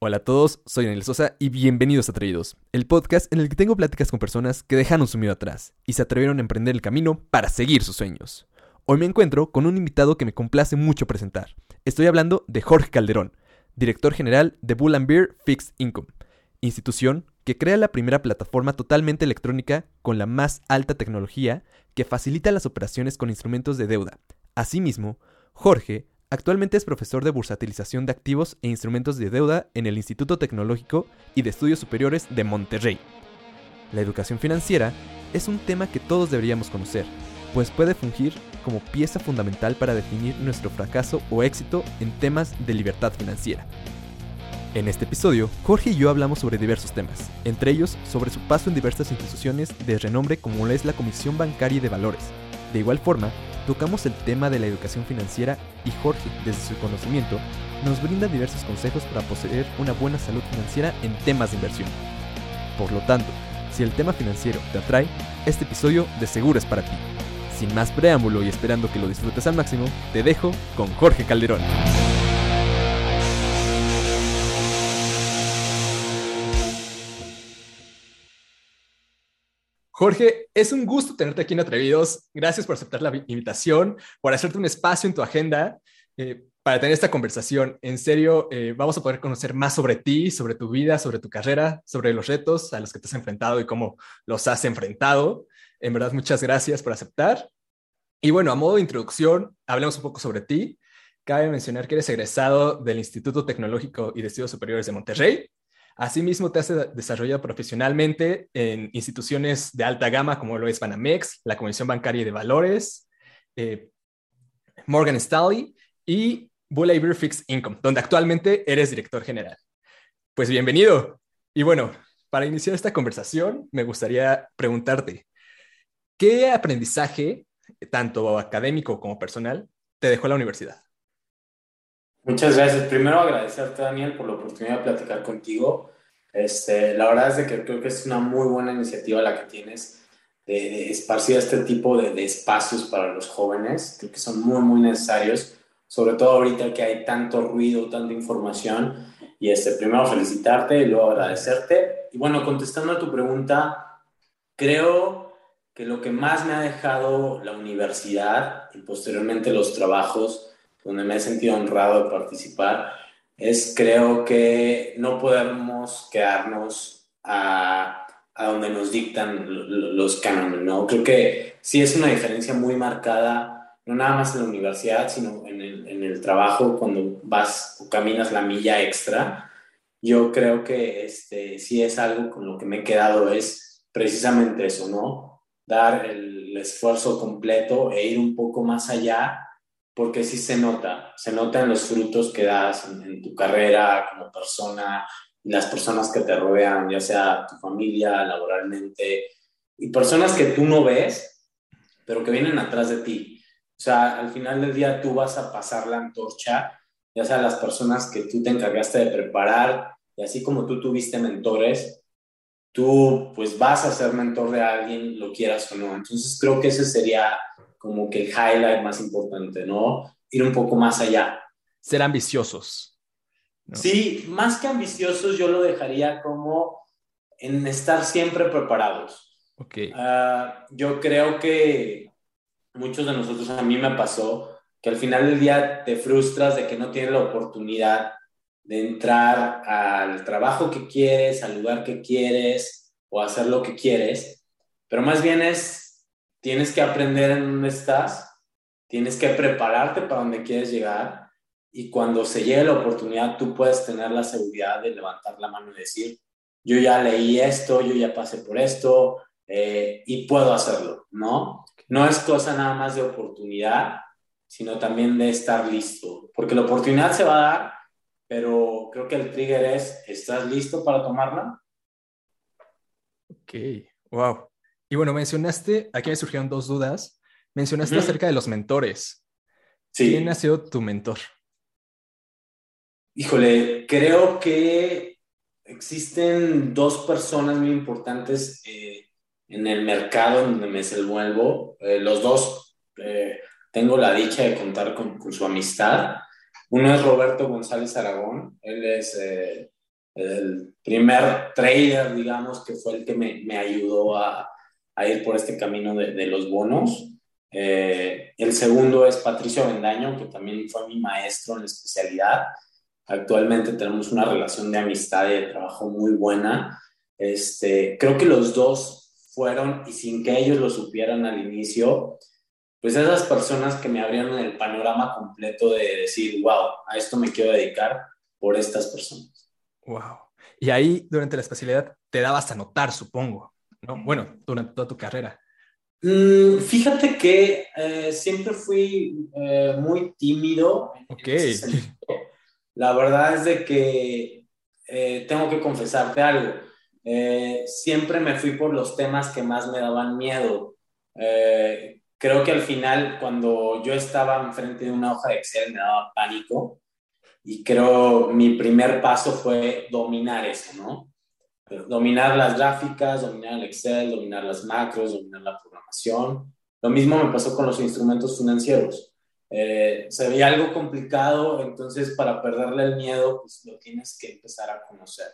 Hola a todos, soy Daniel Sosa y bienvenidos a Atrevidos, el podcast en el que tengo pláticas con personas que dejaron su miedo atrás y se atrevieron a emprender el camino para seguir sus sueños. Hoy me encuentro con un invitado que me complace mucho presentar. Estoy hablando de Jorge Calderón, director general de bullandbear-fixedincome, institución que crea la primera plataforma totalmente electrónica con la más alta tecnología que facilita las operaciones con instrumentos de deuda. Asimismo, Jorge actualmente es profesor de bursatilización de activos e instrumentos de deuda en el Instituto Tecnológico y de Estudios Superiores de Monterrey. La educación financiera es un tema que todos deberíamos conocer, pues puede fungir como pieza fundamental para definir nuestro fracaso o éxito en temas de libertad financiera. En este episodio, Jorge y yo hablamos sobre diversos temas, entre ellos sobre su paso en diversas instituciones de renombre como es la Comisión Bancaria y de Valores. De igual forma, tocamos el tema de la educación financiera y Jorge, desde su conocimiento, nos brinda diversos consejos para poseer una buena salud financiera en temas de inversión. Por lo tanto, si el tema financiero te atrae, este episodio de seguro es para ti. Sin más preámbulo y esperando que lo disfrutes al máximo, te dejo con Jorge Calderón. Jorge, es un gusto tenerte aquí en Atrevidos. Gracias por aceptar la invitación, por hacerte un espacio en tu agenda para tener esta conversación. En serio, vamos a poder conocer más sobre ti, sobre tu vida, sobre tu carrera, sobre los retos a los que te has enfrentado y cómo los has enfrentado. En verdad, muchas gracias por aceptar. Y bueno, a modo de introducción, hablemos un poco sobre ti. Cabe mencionar que eres egresado del Instituto Tecnológico y de Estudios Superiores de Monterrey. Asimismo, te has desarrollado profesionalmente en instituciones de alta gama como lo es Banamex, la Comisión Bancaria y de Valores, Morgan Stanley y bullandbear-fixedincome, donde actualmente eres director general. Pues bienvenido. Y bueno, para iniciar esta conversación, me gustaría preguntarte, ¿qué aprendizaje, tanto académico como personal, te dejó la universidad? Muchas gracias. Primero agradecerte, Daniel, por la oportunidad de platicar contigo. La verdad es de que creo que es una muy buena iniciativa la que tienes de esparcir este tipo de espacios para los jóvenes. Creo que son muy, muy necesarios, sobre todo ahorita que hay tanto ruido, tanta información. Y primero felicitarte y luego agradecerte. Y bueno, contestando a tu pregunta, creo que lo que más me ha dejado la universidad y posteriormente los trabajos donde me he sentido honrado de participar, creo que no podemos quedarnos a donde nos dictan los cánones, ¿no? Creo que sí es una diferencia muy marcada, no nada más en la universidad, sino en el trabajo, cuando vas o caminas la milla extra. Yo creo que sí es algo con lo que me he quedado, es precisamente eso, ¿no? Dar el esfuerzo completo e ir un poco más allá, porque sí se nota en los frutos que das en tu carrera como persona, las personas que te rodean, ya sea tu familia, laboralmente, y personas que tú no ves, pero que vienen atrás de ti. O sea, al final del día tú vas a pasar la antorcha, ya sea las personas que tú te encargaste de preparar, y así como tú tuviste mentores, tú pues vas a ser mentor de alguien, lo quieras o no. Entonces creo que ese sería como que el highlight más importante, ¿no? Ir un poco más allá. Ser ambiciosos, ¿no? Sí, más que ambiciosos yo lo dejaría como en estar siempre preparados. Okay. Yo creo que muchos de nosotros, a mí me pasó, que al final del día te frustras de que no tienes la oportunidad de entrar al trabajo que quieres, al lugar que quieres, o hacer lo que quieres, pero más bien tienes que aprender en dónde estás, tienes que prepararte para donde quieres llegar, y cuando se llegue la oportunidad tú puedes tener la seguridad de levantar la mano y decir, yo ya leí esto, yo ya pasé por esto, y puedo hacerlo, ¿no? No es cosa nada más de oportunidad, sino también de estar listo, porque la oportunidad se va a dar, pero creo que el trigger es, ¿estás listo para tomarla? Ok, wow. Y bueno, mencionaste, aquí me surgieron dos dudas. Mencionaste acerca de los mentores. Sí. ¿Quién ha sido tu mentor? Híjole, creo que existen dos personas muy importantes en el mercado en donde me desenvuelvo. Los dos tengo la dicha de contar con su amistad. Uno es Roberto González Aragón. Él es el primer trader, digamos, que fue el que me ayudó a ir por este camino de los bonos. El segundo es Patricio Vendaño, que también fue mi maestro en la especialidad. Actualmente tenemos una relación de amistad y de trabajo muy buena. Creo que los dos fueron, y sin que ellos lo supieran al inicio, pues esas personas que me abrieron el panorama completo de decir, wow, a esto me quiero dedicar por estas personas. Wow. Y ahí, durante la especialidad, te dabas a notar, supongo, ¿no? Bueno, durante toda tu carrera. Fíjate que siempre fui muy tímido. Okay. La verdad es de que tengo que confesarte algo. Siempre me fui por los temas que más me daban miedo. Creo que al final, cuando yo estaba enfrente de una hoja de Excel, me daba pánico. Y creo mi primer paso fue dominar eso, ¿no? Dominar las gráficas, dominar el Excel, dominar las macros, dominar la programación. Lo mismo me pasó con los instrumentos financieros. Se veía algo complicado, entonces para perderle el miedo, pues lo tienes que empezar a conocer.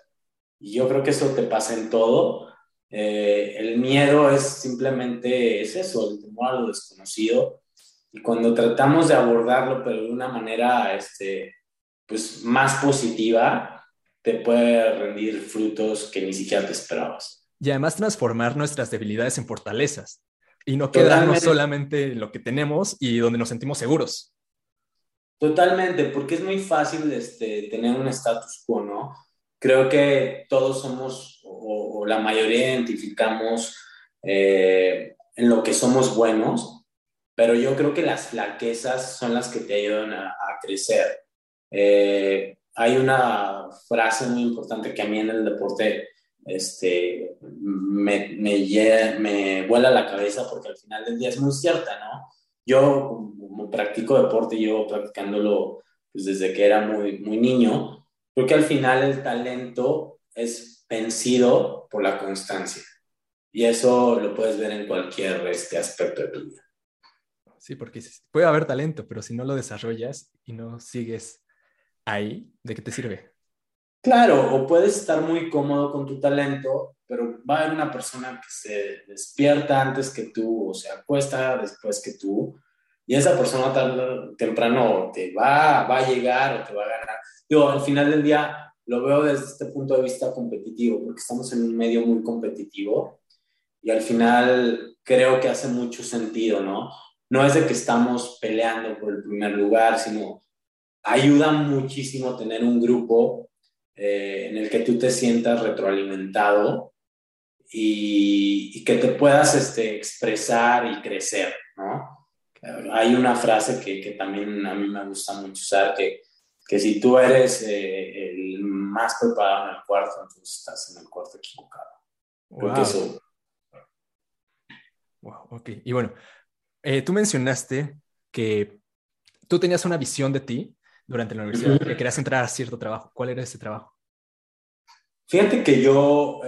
Y yo creo que eso te pasa en todo. El miedo es simplemente es eso, el temor a lo desconocido. Y cuando tratamos de abordarlo, pero de una manera pues más positiva, te puede rendir frutos que ni siquiera te esperabas. Y además transformar nuestras debilidades en fortalezas y no quedarnos solamente en lo que tenemos y donde nos sentimos seguros. Totalmente, porque es muy fácil tener un status quo, ¿no? Creo que todos somos, o la mayoría identificamos en lo que somos buenos, pero yo creo que las flaquezas son las que te ayudan a crecer. Hay una frase muy importante que a mí en el deporte me vuela la cabeza, porque al final del día es muy cierta, ¿no? Yo como practico deporte, llevo practicándolo pues, desde que era muy, muy niño. Creo que al final el talento es vencido por la constancia. Y eso lo puedes ver en cualquier aspecto de tu vida. Sí, porque puede haber talento, pero si no lo desarrollas y no sigues ahí, ¿de qué te sirve? Claro, o puedes estar muy cómodo con tu talento, pero va a haber una persona que se despierta antes que tú o se acuesta después que tú. Y esa persona temprano te va a llegar o te va a ganar. Yo al final del día lo veo desde este punto de vista competitivo, porque estamos en un medio muy competitivo y al final creo que hace mucho sentido, ¿no? No es de que estamos peleando por el primer lugar, sino ayuda muchísimo tener un grupo en el que tú te sientas retroalimentado y que te puedas expresar y crecer, ¿no? Hay una frase que también a mí me gusta mucho usar, que si tú eres el más preparado en el cuarto, entonces estás en el cuarto equivocado. Wow. Eso... wow, ok. Y bueno, tú mencionaste que tú tenías una visión de ti durante la universidad, que querías entrar a cierto trabajo. ¿Cuál era ese trabajo? Fíjate que yo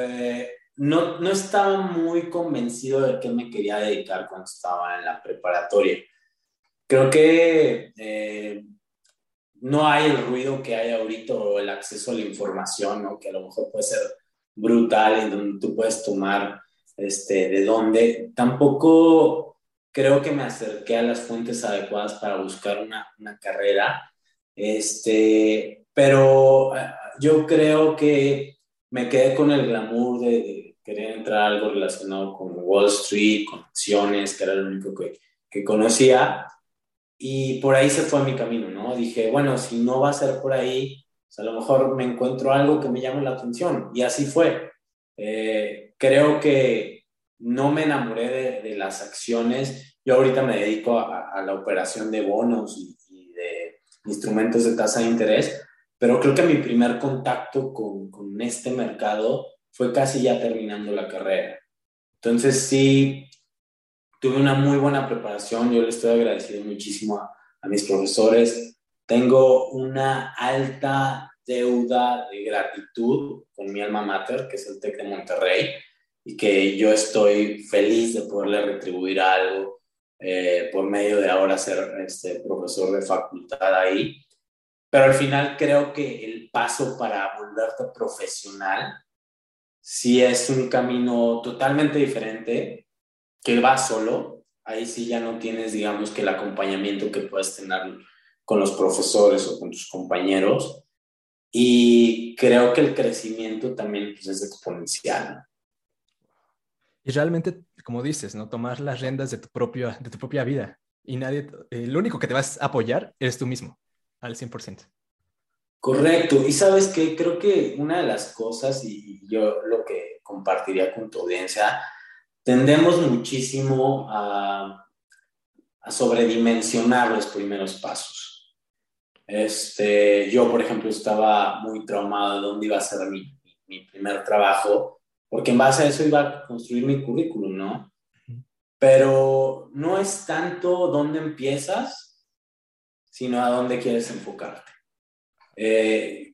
no estaba muy convencido de qué me quería dedicar cuando estaba en la preparatoria. Creo que no hay el ruido que hay ahorita o el acceso a la información, ¿no? Que a lo mejor puede ser brutal, en donde tú puedes tomar de dónde. Tampoco creo que me acerqué a las fuentes adecuadas para buscar una carrera. Pero yo creo que me quedé con el glamour de quería entrar a algo relacionado con Wall Street, con acciones, que era lo único que conocía. Y por ahí se fue mi camino, ¿no? Dije, bueno, si no va a ser por ahí, pues a lo mejor me encuentro algo que me llame la atención. Y así fue. Creo que no me enamoré de las acciones. Yo ahorita me dedico a la operación de bonos y de instrumentos de tasa de interés. Pero creo que mi primer contacto con este mercado fue casi ya terminando la carrera. Entonces sí, tuve una muy buena preparación. Yo le estoy agradecido muchísimo a mis profesores. Tengo una alta deuda de gratitud con mi alma mater, que es el TEC de Monterrey, y que yo estoy feliz de poderle retribuir algo por medio de ahora ser profesor de facultad ahí. Pero al final creo que el paso para volverte profesional sí es un camino totalmente diferente, que va solo. Ahí sí ya no tienes, digamos, que el acompañamiento que puedes tener con los profesores o con tus compañeros. Y creo que el crecimiento también, pues, es exponencial. Y realmente, como dices, ¿no? Tomar las riendas de tu propia vida. Y nadie, lo único que te vas a apoyar eres tú mismo, al 100%. Correcto. Y ¿sabes qué? Creo que una de las cosas, y yo lo que compartiría con tu audiencia, tendemos muchísimo a sobredimensionar los primeros pasos. Yo, por ejemplo, estaba muy traumado de dónde iba a ser mi primer trabajo, porque en base a eso iba a construir mi currículum, ¿no? Pero no es tanto dónde empiezas, sino a dónde quieres enfocarte.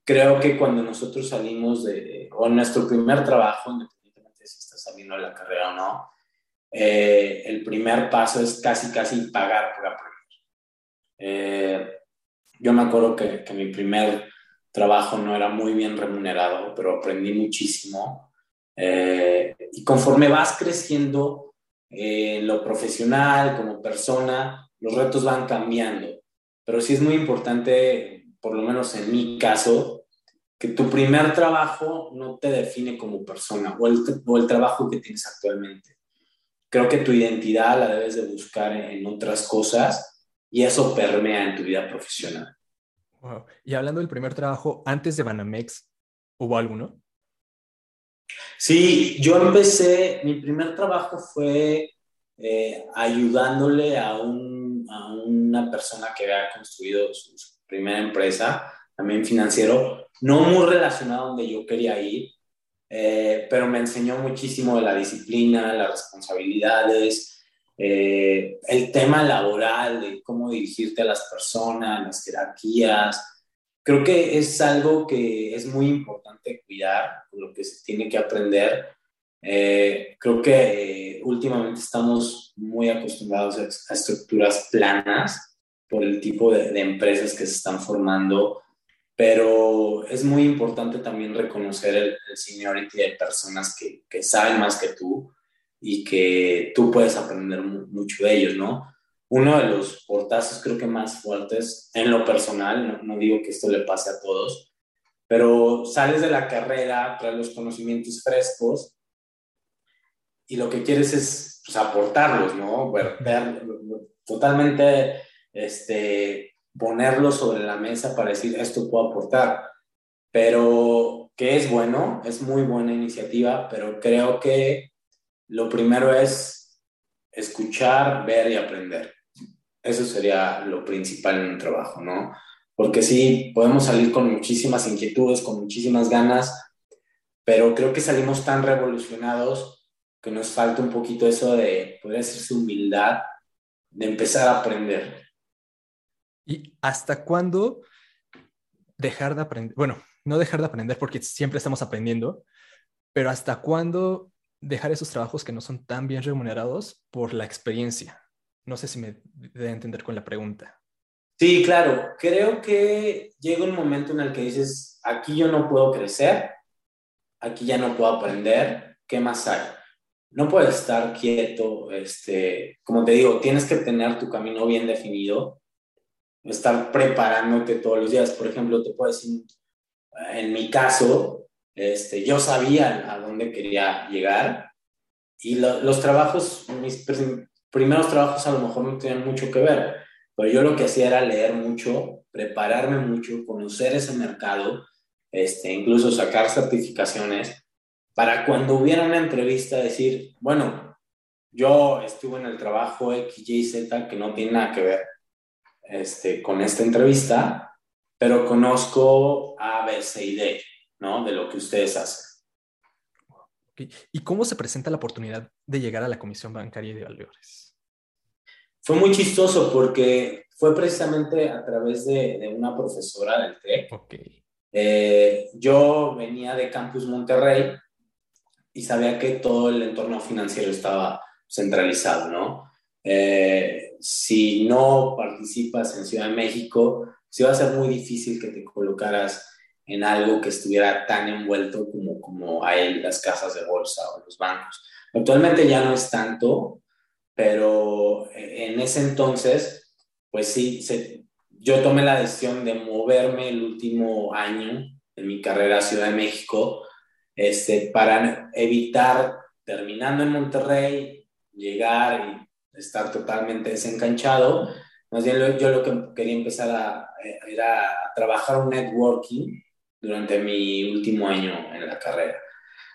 Creo que cuando nosotros salimos o nuestro primer trabajo, independientemente de si estás saliendo de la carrera o no, el primer paso es casi pagar por aprender. Yo me acuerdo que mi primer trabajo no era muy bien remunerado, pero aprendí muchísimo. Y conforme vas creciendo en lo profesional, como persona, los retos van cambiando. Pero sí es muy importante, por lo menos en mi caso, que tu primer trabajo no te define como persona o el trabajo que tienes actualmente. Creo que tu identidad la debes de buscar en otras cosas y eso permea en tu vida profesional. Wow. Y hablando del primer trabajo, antes de Banamex, ¿hubo alguno? Sí, yo empecé, mi primer trabajo fue ayudándole a una persona que había construido su primera empresa, también financiero, no muy relacionado a donde yo quería ir, pero me enseñó muchísimo de la disciplina, las responsabilidades, el tema laboral, de cómo dirigirte a las personas, las jerarquías. Creo que es algo que es muy importante cuidar, lo que se tiene que aprender. Creo que últimamente estamos muy acostumbrados a estructuras planas por el tipo de empresas que se están formando, pero es muy importante también reconocer el seniority de personas que saben más que tú y que tú puedes aprender mucho de ellos, ¿no? Uno de los portazos creo que más fuertes en lo personal, no digo que esto le pase a todos, pero sales de la carrera, traes los conocimientos frescos y lo que quieres es, pues, aportarlos, ¿no? Totalmente ponerlos sobre la mesa para decir, esto puedo aportar. Pero que es bueno, es muy buena iniciativa, pero creo que lo primero es escuchar, ver y aprender. Eso sería lo principal en un trabajo, ¿no? Porque sí, podemos salir con muchísimas inquietudes, con muchísimas ganas, pero creo que salimos tan revolucionados que nos falta un poquito eso de, podría decirse, humildad, de empezar a aprender. ¿Y hasta cuándo dejar de aprender? Bueno, no dejar de aprender porque siempre estamos aprendiendo, pero ¿hasta cuándo dejar esos trabajos que no son tan bien remunerados por la experiencia? No sé si me debe entender con la pregunta. Sí, claro. Creo que llega un momento en el que dices, aquí yo no puedo crecer, aquí ya no puedo aprender, ¿qué más hay? No puedes estar quieto. Como te digo, tienes que tener tu camino bien definido, estar preparándote todos los días. Por ejemplo, te puedo decir, en mi caso, yo sabía a dónde quería llegar y los trabajos, mis primeros trabajos a lo mejor no tenían mucho que ver, pero yo lo que hacía era leer mucho, prepararme mucho, conocer ese mercado, incluso sacar certificaciones para cuando hubiera una entrevista decir, bueno, yo estuve en el trabajo X, Y, Z que no tiene nada que ver con esta entrevista, pero conozco A, B, C y D, ¿no? De lo que ustedes hacen. Okay. ¿Y cómo se presenta la oportunidad de llegar a la Comisión Bancaria y de Valores? Fue muy chistoso porque fue precisamente a través de una profesora del TEC. Okay. Yo venía de Campus Monterrey y sabía que todo el entorno financiero estaba centralizado, ¿no? Si no participas en Ciudad de México, sí va a ser muy difícil que te colocaras en algo que estuviera tan envuelto como hay las casas de bolsa o los bancos. Actualmente ya no es tanto, pero en ese entonces, pues sí, yo tomé la decisión de moverme el último año de mi carrera a Ciudad de México, para evitar, terminando en Monterrey, llegar y estar totalmente desencanchado. Más bien yo lo que quería empezar era a trabajar un networking durante mi último año en la carrera.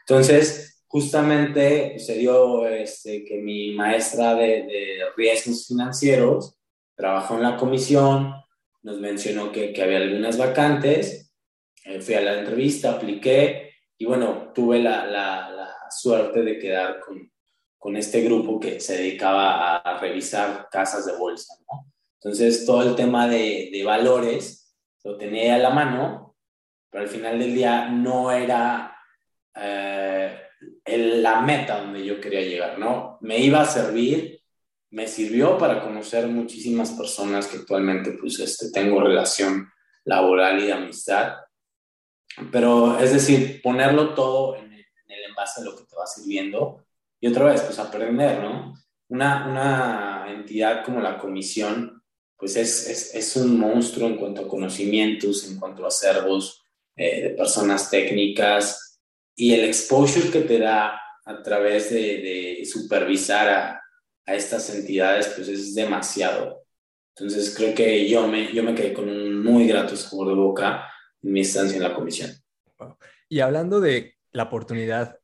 Entonces, justamente pues, se dio que mi maestra de riesgos financieros trabajó en la comisión, nos mencionó que había algunas vacantes, fui a la entrevista, apliqué y bueno, tuve la suerte de quedar con este grupo que se dedicaba a revisar casas de bolsa, ¿no? Entonces, todo el tema de valores lo tenía a la mano, pero al final del día no era la meta donde yo quería llegar, ¿no? Me iba a servir, me sirvió para conocer muchísimas personas que actualmente, pues, tengo relación laboral y de amistad. Pero, es decir, ponerlo todo en el envase de lo que te va sirviendo y otra vez, pues, aprender, ¿no? Una entidad como la comisión, pues es un monstruo en cuanto a conocimientos, en cuanto a acervos de personas técnicas y el exposure que te da a través de supervisar a estas entidades, pues es demasiado. Entonces creo que yo me quedé con un muy grato sabor de boca en mi estancia en la comisión. Y hablando de la oportunidad,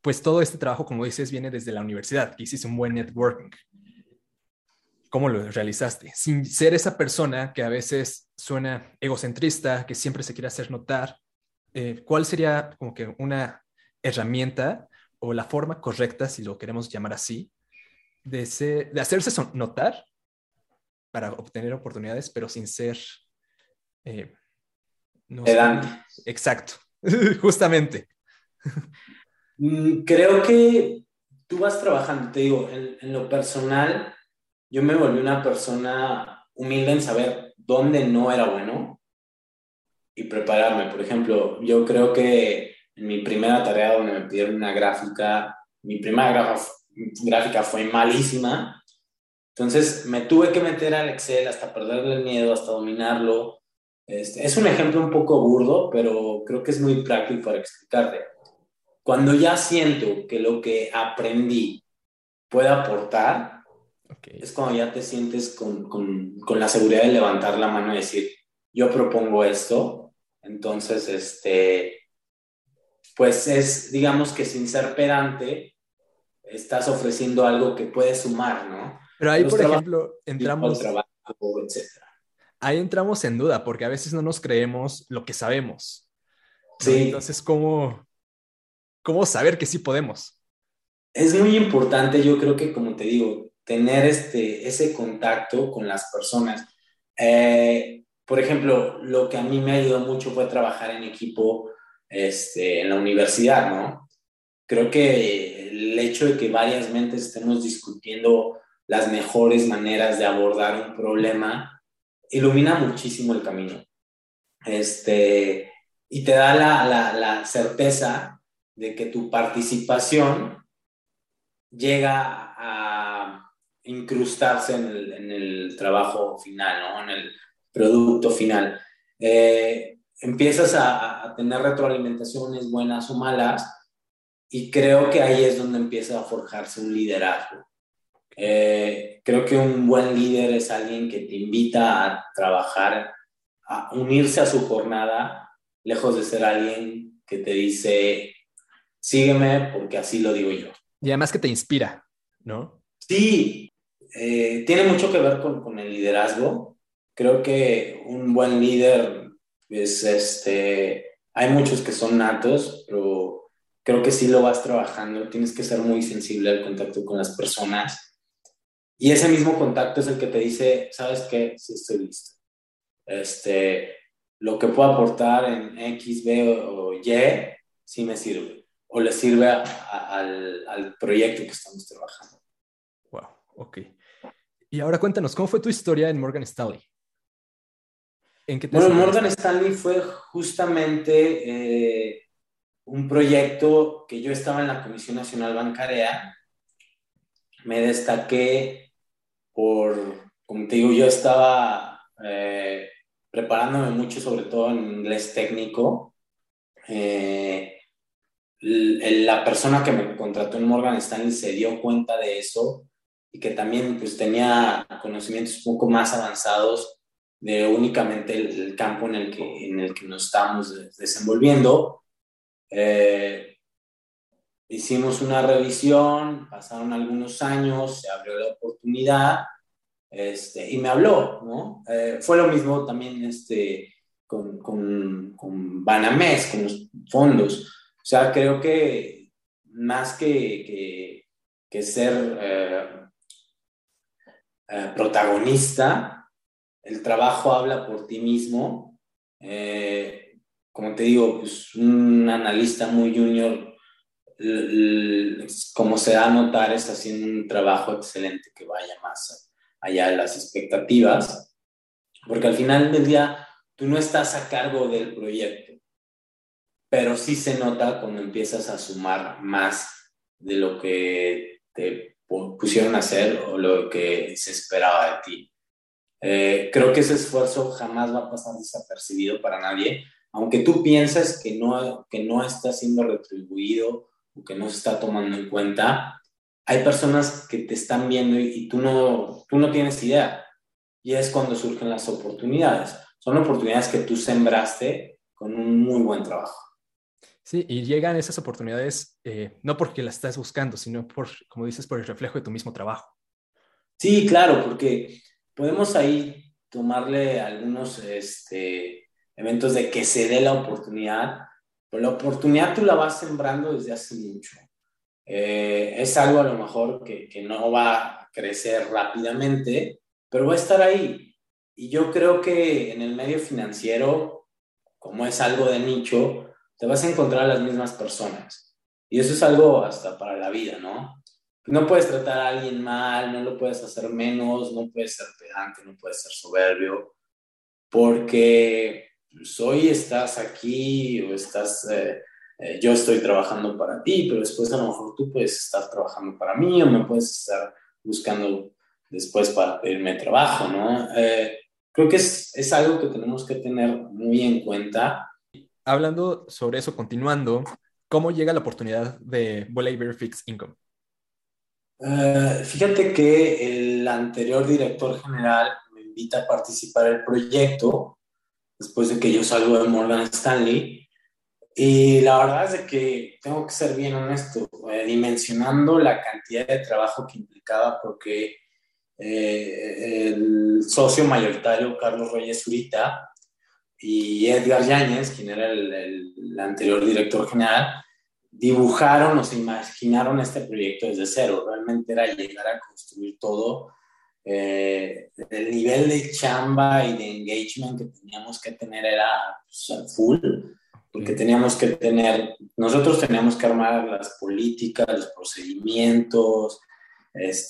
pues todo este trabajo, como dices, viene desde la universidad, que hiciste un buen networking. ¿Cómo lo realizaste? Sin ser esa persona que a veces suena egocentrista, que siempre se quiere hacer notar, ¿cuál sería como que una herramienta o la forma correcta, si lo queremos llamar así, de hacerse notar para obtener oportunidades, pero sin ser... no pedante. Sé, exacto, justamente. Creo que tú vas trabajando, te digo, en lo personal... Yo me volví una persona humilde en saber dónde no era bueno y prepararme. Por ejemplo, yo creo que en mi primera tarea donde me pidieron una gráfica, mi primera gráfica fue malísima. Entonces me tuve que meter al Excel hasta perderle el miedo, hasta dominarlo. Es un ejemplo un poco burdo, pero creo que es muy práctico para explicarte. Cuando ya siento que lo que aprendí puede aportar, okay, es cuando ya te sientes con la seguridad de levantar la mano y decir, yo propongo esto. Entonces, pues es, digamos que sin ser pedante, estás ofreciendo algo que puedes sumar, ¿no? Pero ahí, por ejemplo, entramos... trabajo, etcétera. Ahí entramos en duda, porque a veces no nos creemos lo que sabemos, ¿no? Sí. Entonces, ¿cómo saber que sí podemos? Es muy importante, yo creo que, como te digo, tener ese contacto con las personas. Por ejemplo, lo que a mí me ayudó mucho fue trabajar en equipo en la universidad, ¿no? Creo que el hecho de que varias mentes estemos discutiendo las mejores maneras de abordar un problema ilumina muchísimo el camino. Y te da la certeza de que tu participación llega a incrustarse en el trabajo final, ¿no? En el producto final. Empiezas a tener retroalimentaciones buenas o malas y creo que ahí es donde empieza a forjarse un liderazgo. Creo que un buen líder es alguien que te invita a trabajar, a unirse a su jornada, lejos de ser alguien que te dice, sígueme porque así lo digo yo. Y además que te inspira, ¿no? Sí. Tiene mucho que ver con el liderazgo. Creo que un buen líder es hay muchos que son natos, pero creo que sí lo vas trabajando. Tienes que ser muy sensible al contacto con las personas y ese mismo contacto es el que te dice, ¿sabes qué? Sí, estoy listo. Lo que puedo aportar en X, B o Y sí me sirve o le sirve al proyecto que estamos trabajando. Wow, ok. Y ahora cuéntanos, ¿cómo fue tu historia en Morgan Stanley? ¿En qué te bueno, Morgan Stanley fue justamente un proyecto que yo estaba en la Comisión Nacional Bancaria. Me destaqué por, como te digo, yo estaba preparándome mucho, sobre todo en inglés técnico. La persona que me contrató en Morgan Stanley se dio cuenta de eso y que también pues, tenía conocimientos un poco más avanzados de únicamente el campo en el que nos estábamos desenvolviendo. Hicimos una revisión, pasaron algunos años, se abrió la oportunidad y me habló, ¿no? Fue lo mismo también con Banamex, con los fondos. O sea, creo que más que ser protagonista, el trabajo habla por ti mismo. Como te digo, pues un analista muy junior, como se da a notar, está haciendo un trabajo excelente que vaya más allá de las expectativas, porque al final del día tú no estás a cargo del proyecto, pero sí se nota cuando empiezas a sumar más de lo que te pusieron a hacer o lo que se esperaba de ti. Creo que ese esfuerzo jamás va a pasar desapercibido para nadie, aunque tú pienses que no está siendo retribuido o que no se está tomando en cuenta. Hay personas que te están viendo y tú no tienes idea, y es cuando surgen las oportunidades. Son oportunidades que tú sembraste con un muy buen trabajo. Sí, y llegan esas oportunidades no porque las estás buscando, sino por, como dices, por el reflejo de tu mismo trabajo. Sí, claro, porque podemos ahí tomarle algunos eventos de que se dé la oportunidad, pero la oportunidad tú la vas sembrando desde hace mucho. Es algo a lo mejor que no va a crecer rápidamente, pero va a estar ahí. Y yo creo que en el medio financiero, como es algo de nicho, te vas a encontrar a las mismas personas. Y eso es algo hasta para la vida, ¿no? No puedes tratar a alguien mal, no lo puedes hacer menos, no puedes ser pedante, no puedes ser soberbio, porque pues, hoy estás aquí o yo estoy trabajando para ti, pero después a lo mejor tú puedes estar trabajando para mí o me puedes estar buscando después para pedirme trabajo, ¿no? Creo que es algo que tenemos que tener muy en cuenta. Hablando sobre eso, continuando, ¿cómo llega la oportunidad de bullandbear-fixedincome? Fíjate que el anterior director general me invita a participar en el proyecto después de que yo salgo de Morgan Stanley, y la verdad es de que tengo que ser bien honesto, dimensionando la cantidad de trabajo que implicaba, porque el socio mayoritario Carlos Reyes Zurita y Edgar Yáñez, quien era el anterior director general, dibujaron o se imaginaron este proyecto desde cero. Realmente era llegar a construir todo. El nivel de chamba y de engagement que teníamos que tener era pues, full, porque nosotros teníamos que armar las políticas, los procedimientos,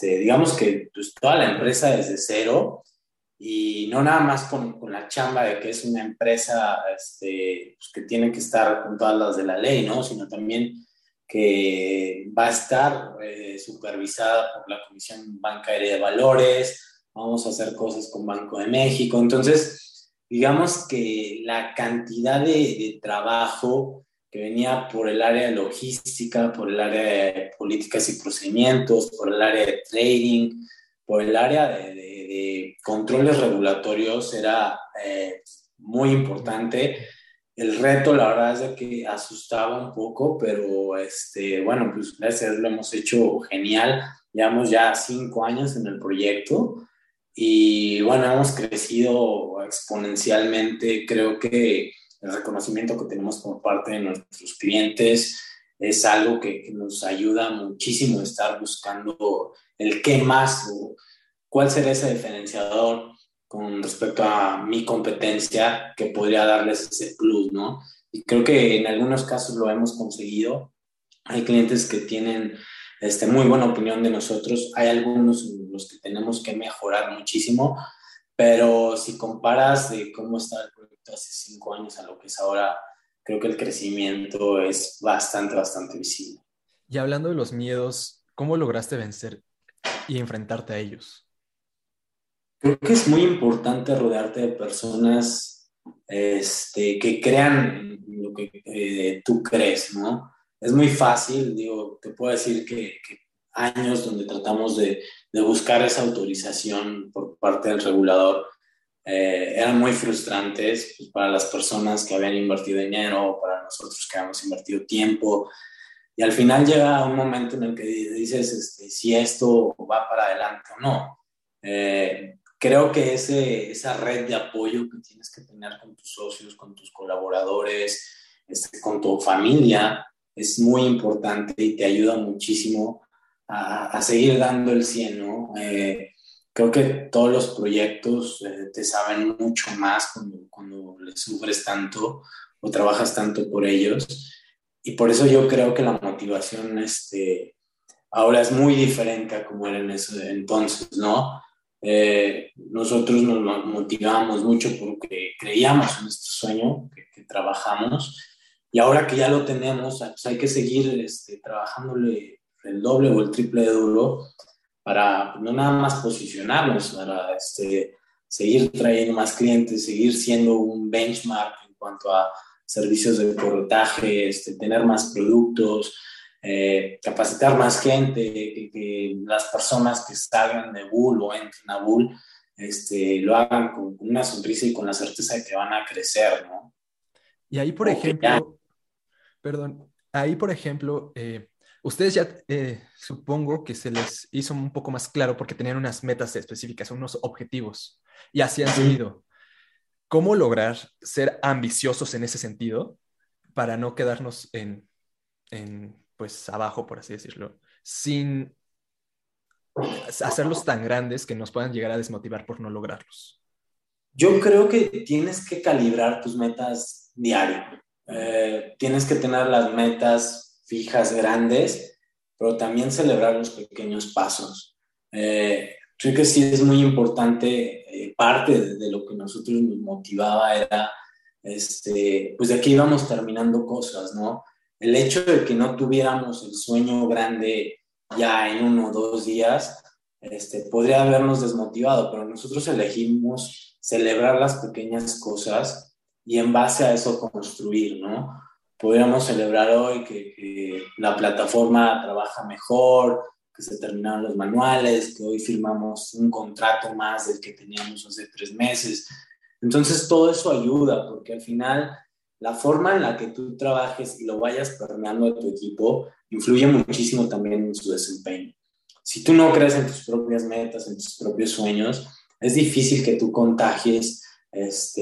digamos que pues, toda la empresa desde cero. Y no nada más con la chamba de que es una empresa pues que tiene que estar con todas las de la ley, ¿no? Sino también que va a estar supervisada por la Comisión Bancaria y de Valores. Vamos a hacer cosas con Banco de México. Entonces, digamos que la cantidad de trabajo que venía por el área de logística, por el área de políticas y procedimientos, por el área de trading, por el área de controles regulatorios era muy importante. El reto, la verdad, es de que asustaba un poco, pero bueno, pues gracias, lo hemos hecho genial. Llevamos ya 5 años en el proyecto y bueno, hemos crecido exponencialmente. Creo que el reconocimiento que tenemos por parte de nuestros clientes es algo que nos ayuda muchísimo a estar buscando el qué más o cuál será ese diferenciador con respecto a mi competencia que podría darles ese plus, ¿no? Y creo que en algunos casos lo hemos conseguido. Hay clientes que tienen muy buena opinión de nosotros. Hay algunos en los que tenemos que mejorar muchísimo, Pero si comparas de cómo estaba el proyecto hace 5 años a lo que es ahora, creo que el crecimiento es bastante, bastante visible. Y hablando de los miedos, ¿cómo lograste vencer y enfrentarte a ellos? Creo que es muy importante rodearte de personas que crean lo que tú crees, ¿no? Es muy fácil, digo, te puedo decir que años donde tratamos de buscar esa autorización por parte del regulador eran muy frustrantes, pues, para las personas que habían invertido dinero, para nosotros que habíamos invertido tiempo. Y al final llega un momento en el que dices si esto va para adelante o no. Creo que esa red de apoyo que tienes que tener con tus socios, con tus colaboradores, con tu familia, es muy importante y te ayuda muchísimo a seguir dando el 100, ¿no? Creo que todos los proyectos te saben mucho más cuando le sufres tanto o trabajas tanto por ellos. Y por eso yo creo que la motivación ahora es muy diferente a como era en ese entonces, ¿no? Nosotros nos motivamos mucho porque creíamos en este sueño que trabajamos, y ahora que ya lo tenemos, pues hay que seguir trabajándole el doble o el triple de duro para no nada más posicionarnos, para seguir trayendo más clientes, seguir siendo un benchmark en cuanto a servicios de corretaje, tener más productos, capacitar más gente, que las personas que salgan de Bull o entren a Bull lo hagan con una sonrisa y con la certeza de que van a crecer, ¿no? Y ahí, por ejemplo, ustedes ya supongo que se les hizo un poco más claro porque tenían unas metas específicas, unos objetivos, y así han seguido. ¿Cómo lograr ser ambiciosos en ese sentido para no quedarnos en abajo, por así decirlo, sin hacerlos tan grandes que nos puedan llegar a desmotivar por no lograrlos? Yo creo que tienes que calibrar tus metas diario. Tienes que tener las metas fijas, grandes, pero también celebrar los pequeños pasos. Creo que sí es muy importante. Parte de lo que nosotros nos motivaba era, pues de aquí íbamos terminando cosas, ¿no? El hecho de que no tuviéramos el sueño grande ya en 1 o 2 días, podría habernos desmotivado, pero nosotros elegimos celebrar las pequeñas cosas y en base a eso construir, ¿no? Podríamos celebrar hoy que la plataforma trabaja mejor, que se terminaron los manuales, que hoy firmamos un contrato más del que teníamos hace 3 meses. Entonces, todo eso ayuda, porque al final, la forma en la que tú trabajes y lo vayas permeando a tu equipo, influye muchísimo también en su desempeño. Si tú no crees en tus propias metas, en tus propios sueños, es difícil que tú contagies pues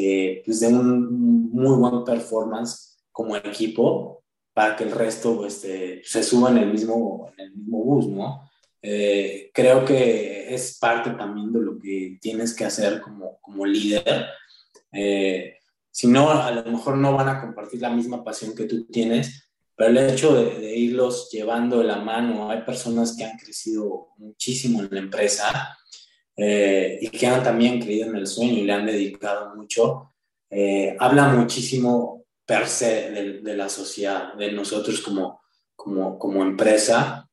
de un muy buen performance como equipo para que el resto se suba en el mismo bus, ¿no? Creo que es parte también de lo que tienes que hacer como líder. Si no, a lo mejor no van a compartir la misma pasión que tú tienes, pero el hecho de irlos llevando de la mano, hay personas que han crecido muchísimo en la empresa y que han también creído en el sueño y le han dedicado mucho, habla muchísimo per se de la sociedad, de nosotros como empresa,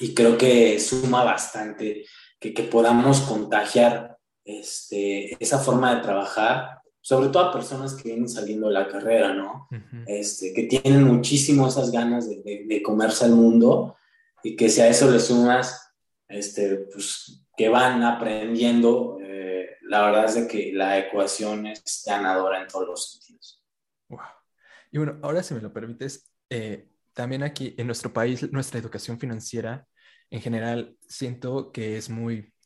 y creo que suma bastante que podamos contagiar esa forma de trabajar, sobre todo a personas que vienen saliendo de la carrera, ¿no? Uh-huh. Que tienen muchísimo esas ganas de comerse al mundo, y que si a eso le sumas pues que van aprendiendo, la verdad es de que la ecuación es ganadora en todos los sentidos. Wow. Y bueno, ahora si me lo permites, también aquí en nuestro país, nuestra educación financiera en general siento que es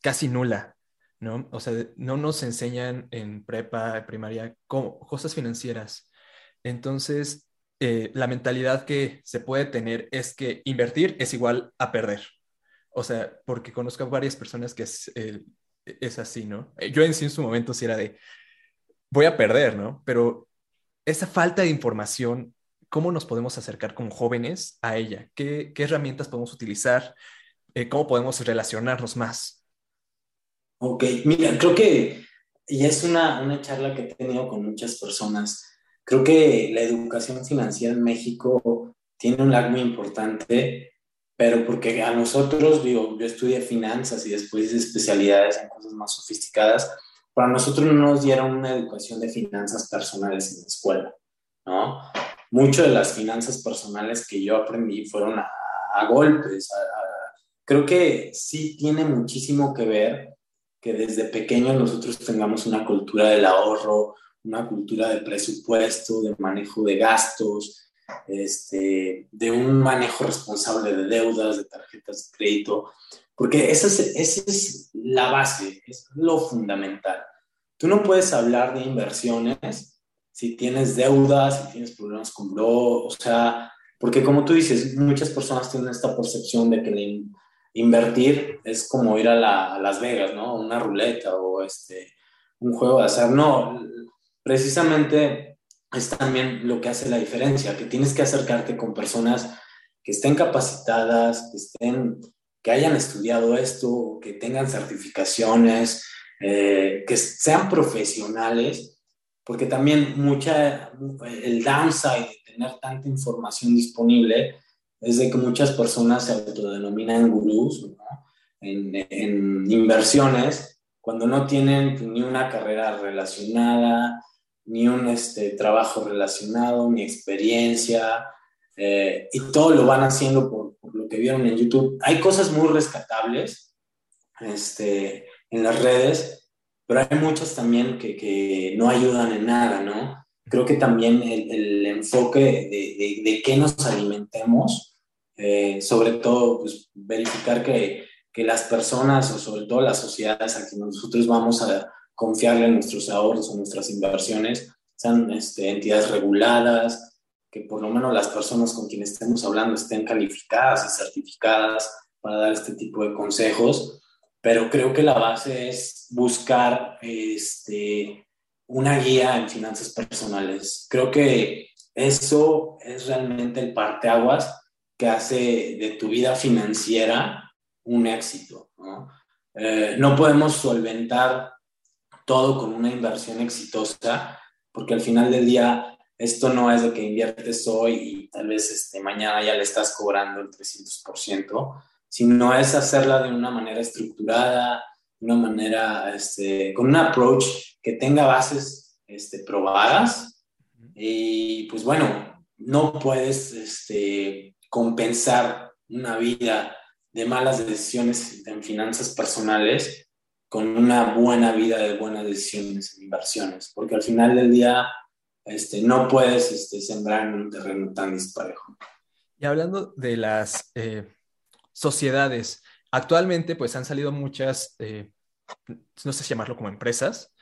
casi nula, ¿no? O sea, no nos enseñan en prepa, en primaria, cosas financieras. Entonces, la mentalidad que se puede tener es que invertir es igual a perder. O sea, porque conozco a varias personas que es así, ¿no? Yo en su momento sí era de, voy a perder, ¿no? Pero esa falta de información, ¿cómo nos podemos acercar como jóvenes a ella? ¿Qué herramientas podemos utilizar? ¿Cómo podemos relacionarnos más? Ok, mira, creo que y es una charla que he tenido con muchas personas. Creo que la educación financiera en México tiene un lag muy importante, pero porque a nosotros, digo, yo estudié finanzas y después hice especialidades en cosas más sofisticadas, pero a nosotros no nos dieron una educación de finanzas personales en la escuela, ¿no? Mucho de las finanzas personales que yo aprendí fueron a golpes. Creo que sí tiene muchísimo que ver que desde pequeños nosotros tengamos una cultura del ahorro, una cultura de presupuesto, de manejo de gastos, de un manejo responsable de deudas, de tarjetas de crédito, porque esa es la base, es lo fundamental. Tú no puedes hablar de inversiones si tienes deudas, si tienes problemas con bro, o sea, porque como tú dices, muchas personas tienen esta percepción de que invertir es como ir a Las Vegas, ¿no? Una ruleta o un juego de azar. No, precisamente es también lo que hace la diferencia, que tienes que acercarte con personas que estén capacitadas, que hayan estudiado esto, que tengan certificaciones, que sean profesionales, porque también el downside de tener tanta información disponible es de que muchas personas se autodenominan gurús, ¿no? en inversiones, cuando no tienen ni una carrera relacionada, ni un trabajo relacionado, ni experiencia, y todo lo van haciendo por lo que vieron en YouTube. Hay cosas muy rescatables en las redes, pero hay muchas también que no ayudan en nada, ¿no? Creo que también el enfoque de qué nos alimentemos, sobre todo pues, verificar que las personas o sobre todo las sociedades a que nosotros vamos a confiarle nuestros ahorros o nuestras inversiones sean entidades reguladas, que por lo menos las personas con quienes estemos hablando estén calificadas y certificadas para dar este tipo de consejos, pero creo que la base es buscar una guía en finanzas personales. Creo que eso es realmente el parteaguas que hace de tu vida financiera un éxito, ¿no? No podemos solventar todo con una inversión exitosa, porque al final del día esto no es de que inviertes hoy y tal vez mañana ya le estás cobrando el 300%, sino es hacerla de una manera estructurada, una manera, con un approach que tenga bases probadas y pues bueno, no puedes compensar una vida de malas decisiones en finanzas personales con una buena vida de buenas decisiones en inversiones, porque al final del día no puedes sembrar en un terreno tan disparejo. Y hablando de las sociedades, actualmente pues han salido muchas, no sé si llamarlo como empresas,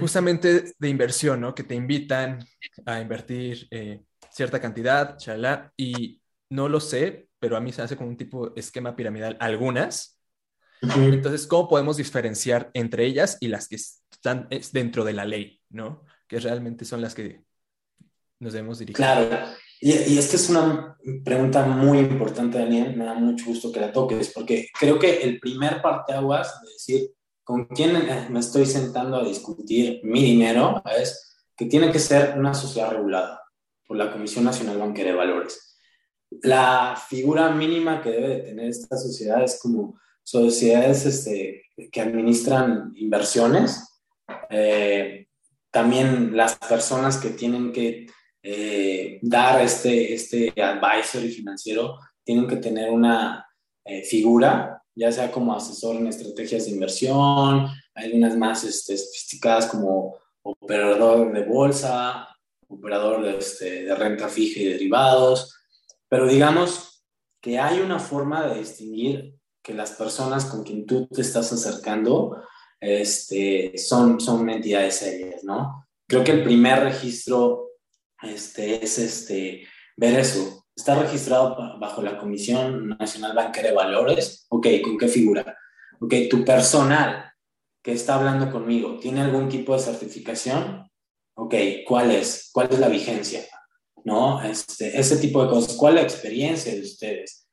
justamente de inversión, ¿no? Que te invitan a invertir cierta cantidad, chalá, y no lo sé, pero a mí se hace como un tipo de esquema piramidal algunas. Entonces, ¿cómo podemos diferenciar entre ellas y las que están dentro de la ley, ¿no? Que realmente son las que nos debemos dirigir. Claro. Y esta es una pregunta muy importante, Daniel, me da mucho gusto que la toques, porque creo que el primer parteaguas de decir con quién me estoy sentando a discutir mi dinero es que tiene que ser una sociedad regulada por la Comisión Nacional Bancaria de Valores. La figura mínima que debe de tener esta sociedad es como sociedades que administran inversiones, también las personas que tienen que dar este advisory financiero, tienen que tener una figura, ya sea como asesor en estrategias de inversión, hay unas más sofisticadas como operador de bolsa, operador de renta fija y derivados, pero digamos que hay una forma de distinguir que las personas con quien tú te estás acercando son entidades serias, ¿no? Creo que el primer registro es ver eso. ¿Está registrado bajo la Comisión Nacional Bancaria de Valores? Ok, ¿con qué figura? Ok, ¿tu personal que está hablando conmigo tiene algún tipo de certificación? Ok, ¿cuál es? ¿Cuál es la vigencia? ¿No? Ese tipo de cosas. ¿Cuál es la experiencia de ustedes?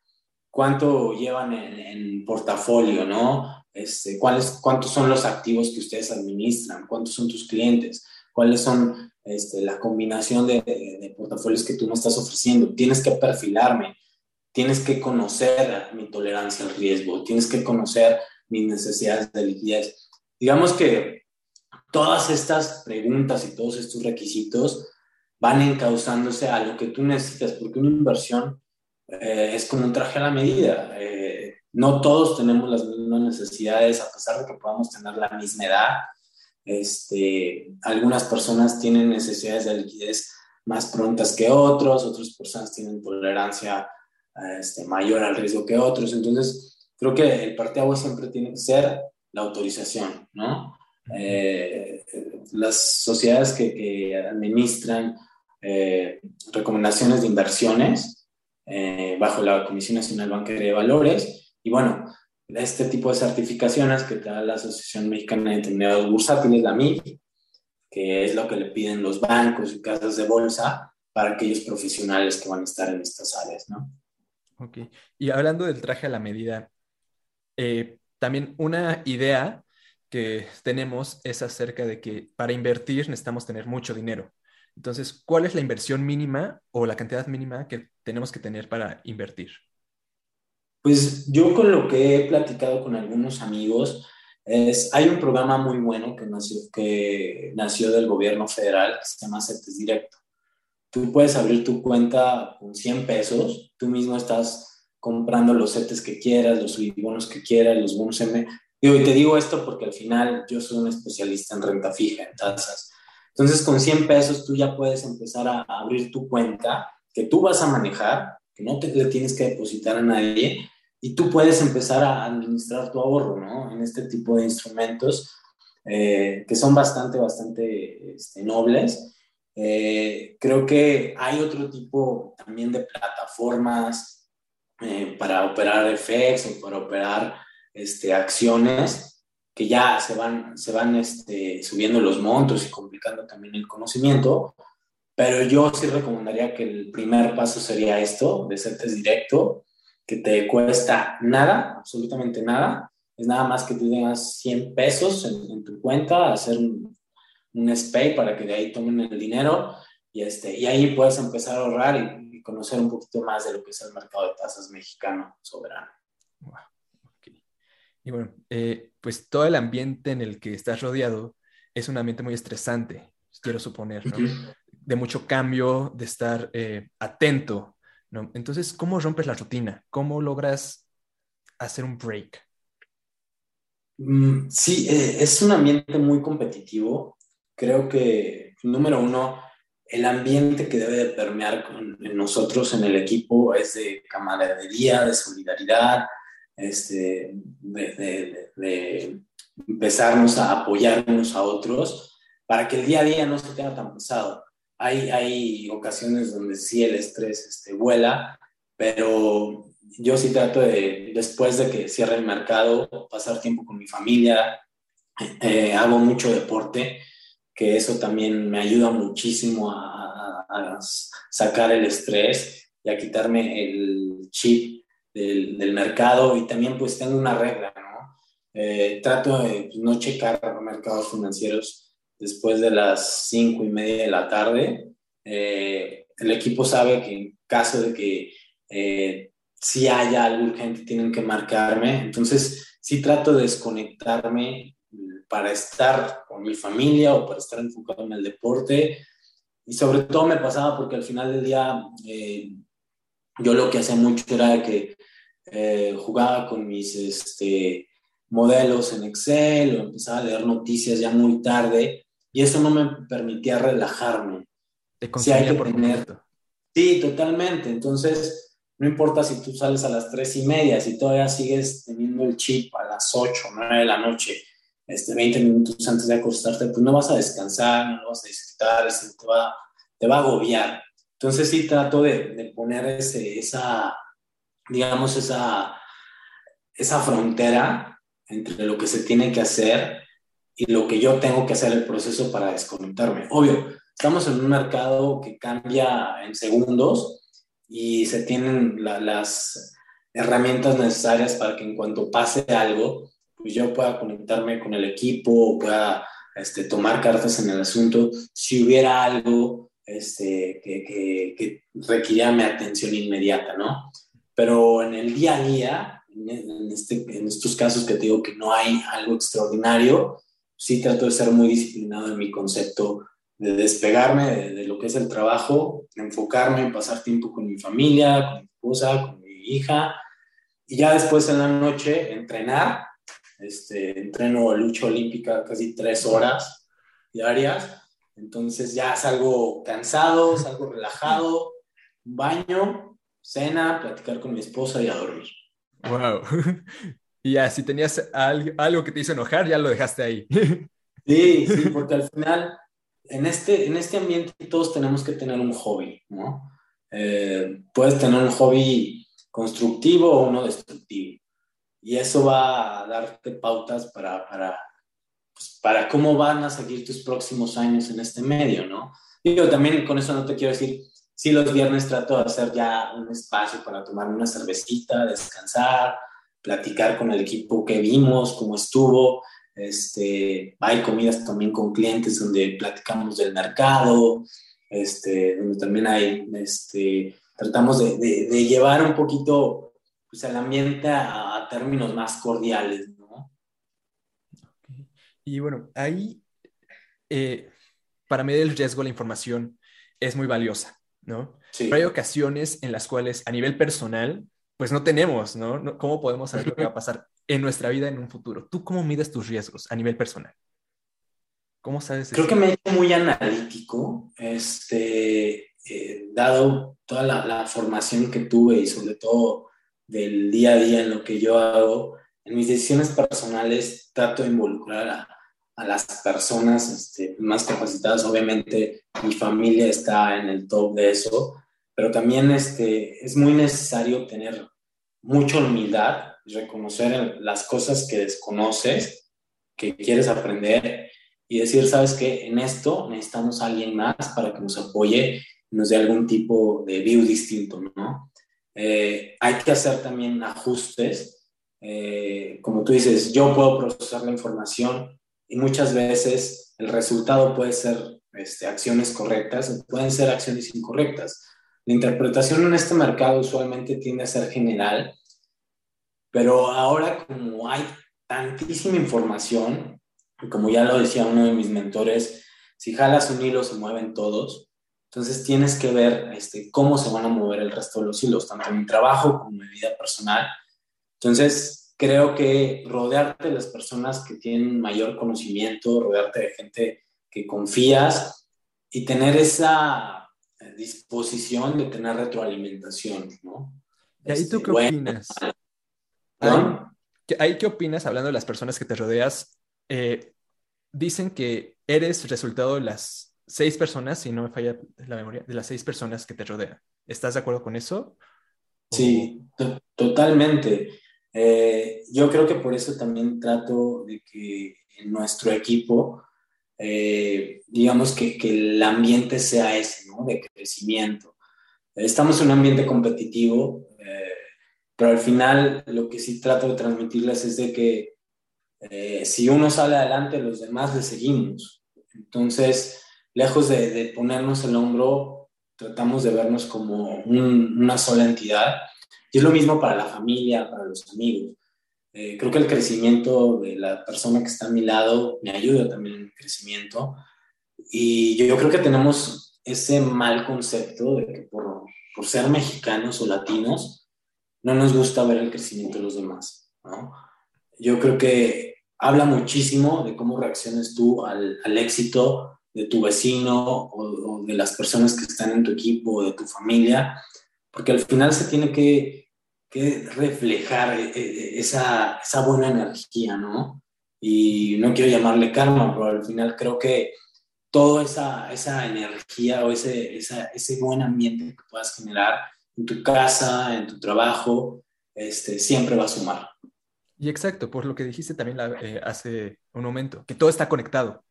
¿Cuánto llevan en portafolio? ¿No? cuántos son los activos que ustedes administran, cuántos son tus clientes, cuáles son la combinación de portafolios que tú me estás ofreciendo. Tienes que perfilarme, tienes que conocer mi tolerancia al riesgo, tienes que conocer mis necesidades de liquidez. Digamos que todas estas preguntas y todos estos requisitos van encauzándose a lo que tú necesitas, porque una inversión es como un traje a la medida. No todos tenemos las mismas necesidades, a pesar de que podamos tener la misma edad. Algunas personas tienen necesidades de liquidez más prontas que otros, otras personas tienen tolerancia mayor al riesgo que otros. Entonces, creo que el parteaguas siempre tiene que ser la autorización, ¿no? Las sociedades que administran recomendaciones de inversiones bajo la Comisión Nacional Bancaria y de Valores, y bueno, este tipo de certificaciones que te da la Asociación Mexicana de Intermediarios Bursátiles, la AMIB, que es lo que le piden los bancos y casas de bolsa para aquellos profesionales que van a estar en estas áreas, ¿no? Ok. Y hablando del traje a la medida, también una idea que tenemos es acerca de que para invertir necesitamos tener mucho dinero. Entonces, ¿cuál es la inversión mínima o la cantidad mínima que tenemos que tener para invertir? Pues yo, con lo que he platicado con algunos amigos, hay un programa muy bueno que nació del gobierno federal que se llama CETES DIRECTO. Tú puedes abrir tu cuenta con 100 pesos, tú mismo estás comprando los CETES que quieras, los UDIBONOS que quieras, los bonos M. Y hoy te digo esto porque al final yo soy un especialista en renta fija, en tasas. Entonces, con 100 pesos tú ya puedes empezar a abrir tu cuenta que tú vas a manejar, que no le tienes que depositar a nadie, y tú puedes empezar a administrar tu ahorro, ¿no? En este tipo de instrumentos que son bastante nobles. Creo que hay otro tipo también de plataformas para operar FX o para operar acciones, que ya se van subiendo los montos y complicando también el conocimiento. Pero yo sí recomendaría que el primer paso sería esto, de CETES Directo, que te cuesta nada, absolutamente nada. Es nada más que tú tengas 100 pesos en tu cuenta, hacer un SPAY para que de ahí tomen el dinero, y ahí puedes empezar a ahorrar y conocer un poquito más de lo que es el mercado de tasas mexicano soberano. Wow. Okay. Y bueno, pues todo el ambiente en el que estás rodeado es un ambiente muy estresante, quiero suponer, ¿no? Uh-huh. De mucho cambio, de estar atento, ¿no? Entonces, ¿cómo rompes la rutina? ¿Cómo logras hacer un break? Sí, es un ambiente muy competitivo. Creo que, número uno, el ambiente que debe de permear en nosotros, en el equipo, es de camaradería, de solidaridad, de empezarnos a apoyar unos a otros para que el día a día no se tenga tan pesado. Hay ocasiones donde sí el estrés vuela, pero yo sí trato de, después de que cierre el mercado, pasar tiempo con mi familia. Hago mucho deporte, que eso también me ayuda muchísimo a sacar el estrés y a quitarme el chip del mercado. Y también pues tengo una regla, ¿no? Trato de no checar mercados financieros después de las 5:30 de la tarde. El equipo sabe que en caso de que si haya algo urgente tienen que marcarme. Entonces sí trato de desconectarme para estar con mi familia o para estar enfocado en el deporte. Y sobre todo me pasaba porque al final del día yo lo que hacía mucho era que jugaba con mis modelos en Excel o empezaba a leer noticias ya muy tarde. Y eso no me permitía relajarme. Te consumía por completo. Sí, totalmente. Entonces, no importa si tú sales a las 3:30, si todavía sigues teniendo el chip a las 8 o 9 de la noche, 20 minutos antes de acostarte, pues no vas a descansar, no lo vas a disfrutar, te va a agobiar. Entonces sí trato de poner esa frontera entre lo que se tiene que hacer y lo que yo tengo que hacer, el proceso para desconectarme. Obvio, estamos en un mercado que cambia en segundos y se tienen las herramientas necesarias para que en cuanto pase algo, pues yo pueda conectarme con el equipo, pueda tomar cartas en el asunto. Si hubiera algo que requiriera mi atención inmediata, ¿no? Pero en el día a día, en estos casos que te digo que no hay algo extraordinario, sí trato de ser muy disciplinado en mi concepto de despegarme de lo que es el trabajo, enfocarme en pasar tiempo con mi familia, con mi esposa, con mi hija, y ya después en la noche entrenar. Entreno lucha olímpica casi 3 horas diarias, entonces ya salgo cansado, salgo relajado, baño, cena, platicar con mi esposa y a dormir. Wow. Y ya, si tenías algo que te hizo enojar, ya lo dejaste ahí. Sí, sí, porque al final, en este ambiente todos tenemos que tener un hobby, ¿no? Puedes tener un hobby constructivo o uno destructivo. Y eso va a darte pautas para cómo van a seguir tus próximos años en este medio, ¿no? Y yo también con eso no te quiero decir, sí, los viernes trato de hacer ya un espacio para tomar una cervecita, descansar, platicar con el equipo que vimos, cómo estuvo. Hay comidas también con clientes donde platicamos del mercado, donde también hay, tratamos de llevar un poquito pues el ambiente a términos más cordiales, ¿no? Okay. Y bueno, ahí para medir el riesgo la información es muy valiosa, ¿no? Sí. Pero hay ocasiones en las cuales a nivel personal, pues no tenemos, ¿no? ¿Cómo podemos saber lo que va a pasar en nuestra vida en un futuro? ¿Tú cómo mides tus riesgos a nivel personal? ¿Cómo sabes eso? Creo que me he hecho muy analítico, dado toda la formación que tuve y sobre todo del día a día en lo que yo hago, en mis decisiones personales trato de involucrar a las personas más capacitadas. Obviamente mi familia está en el top de eso, pero también es muy necesario tener mucha humildad, reconocer las cosas que desconoces, que quieres aprender y decir, ¿sabes qué? En esto necesitamos a alguien más para que nos apoye, nos dé algún tipo de view distinto, ¿no? Hay que hacer también ajustes, como tú dices, yo puedo procesar la información y muchas veces el resultado puede ser acciones correctas o pueden ser acciones incorrectas. La interpretación en este mercado usualmente tiende a ser general, pero ahora como hay tantísima información, y como ya lo decía uno de mis mentores, si jalas un hilo se mueven todos. Entonces tienes que ver cómo se van a mover el resto de los hilos, tanto en mi trabajo como en mi vida personal. Entonces creo que rodearte de las personas que tienen mayor conocimiento, rodearte de gente que confías y tener esa disposición de tener retroalimentación, ¿no? ¿Y ahí tú qué opinas? ¿No? ¿Ahí qué opinas hablando de las personas que te rodeas? Dicen que eres resultado de las 6 personas, si no me falla la memoria, de las 6 personas que te rodean. ¿Estás de acuerdo con eso? Sí, totalmente. Yo creo que por eso también trato de que en nuestro equipo, digamos que el ambiente sea ese, ¿no? De crecimiento. Estamos en un ambiente competitivo, pero al final lo que sí trato de transmitirles es de que si uno sale adelante, los demás le seguimos. Entonces, lejos de ponernos el hombro, tratamos de vernos como una sola entidad. Y es lo mismo para la familia, para los amigos. Creo que el crecimiento de la persona que está a mi lado me ayuda también en mi crecimiento. Y yo creo que tenemos ese mal concepto de que por ser mexicanos o latinos, no nos gusta ver el crecimiento de los demás, ¿no? Yo creo que habla muchísimo de cómo reaccionas tú al éxito de tu vecino o de las personas que están en tu equipo o de tu familia, porque al final se tiene que reflejar esa buena energía, ¿no? Y no quiero llamarle karma, pero al final creo que toda esa energía o ese buen ambiente que puedas generar en tu casa, en tu trabajo, siempre va a sumar. Y exacto, por lo que dijiste también hace un momento, que todo está conectado,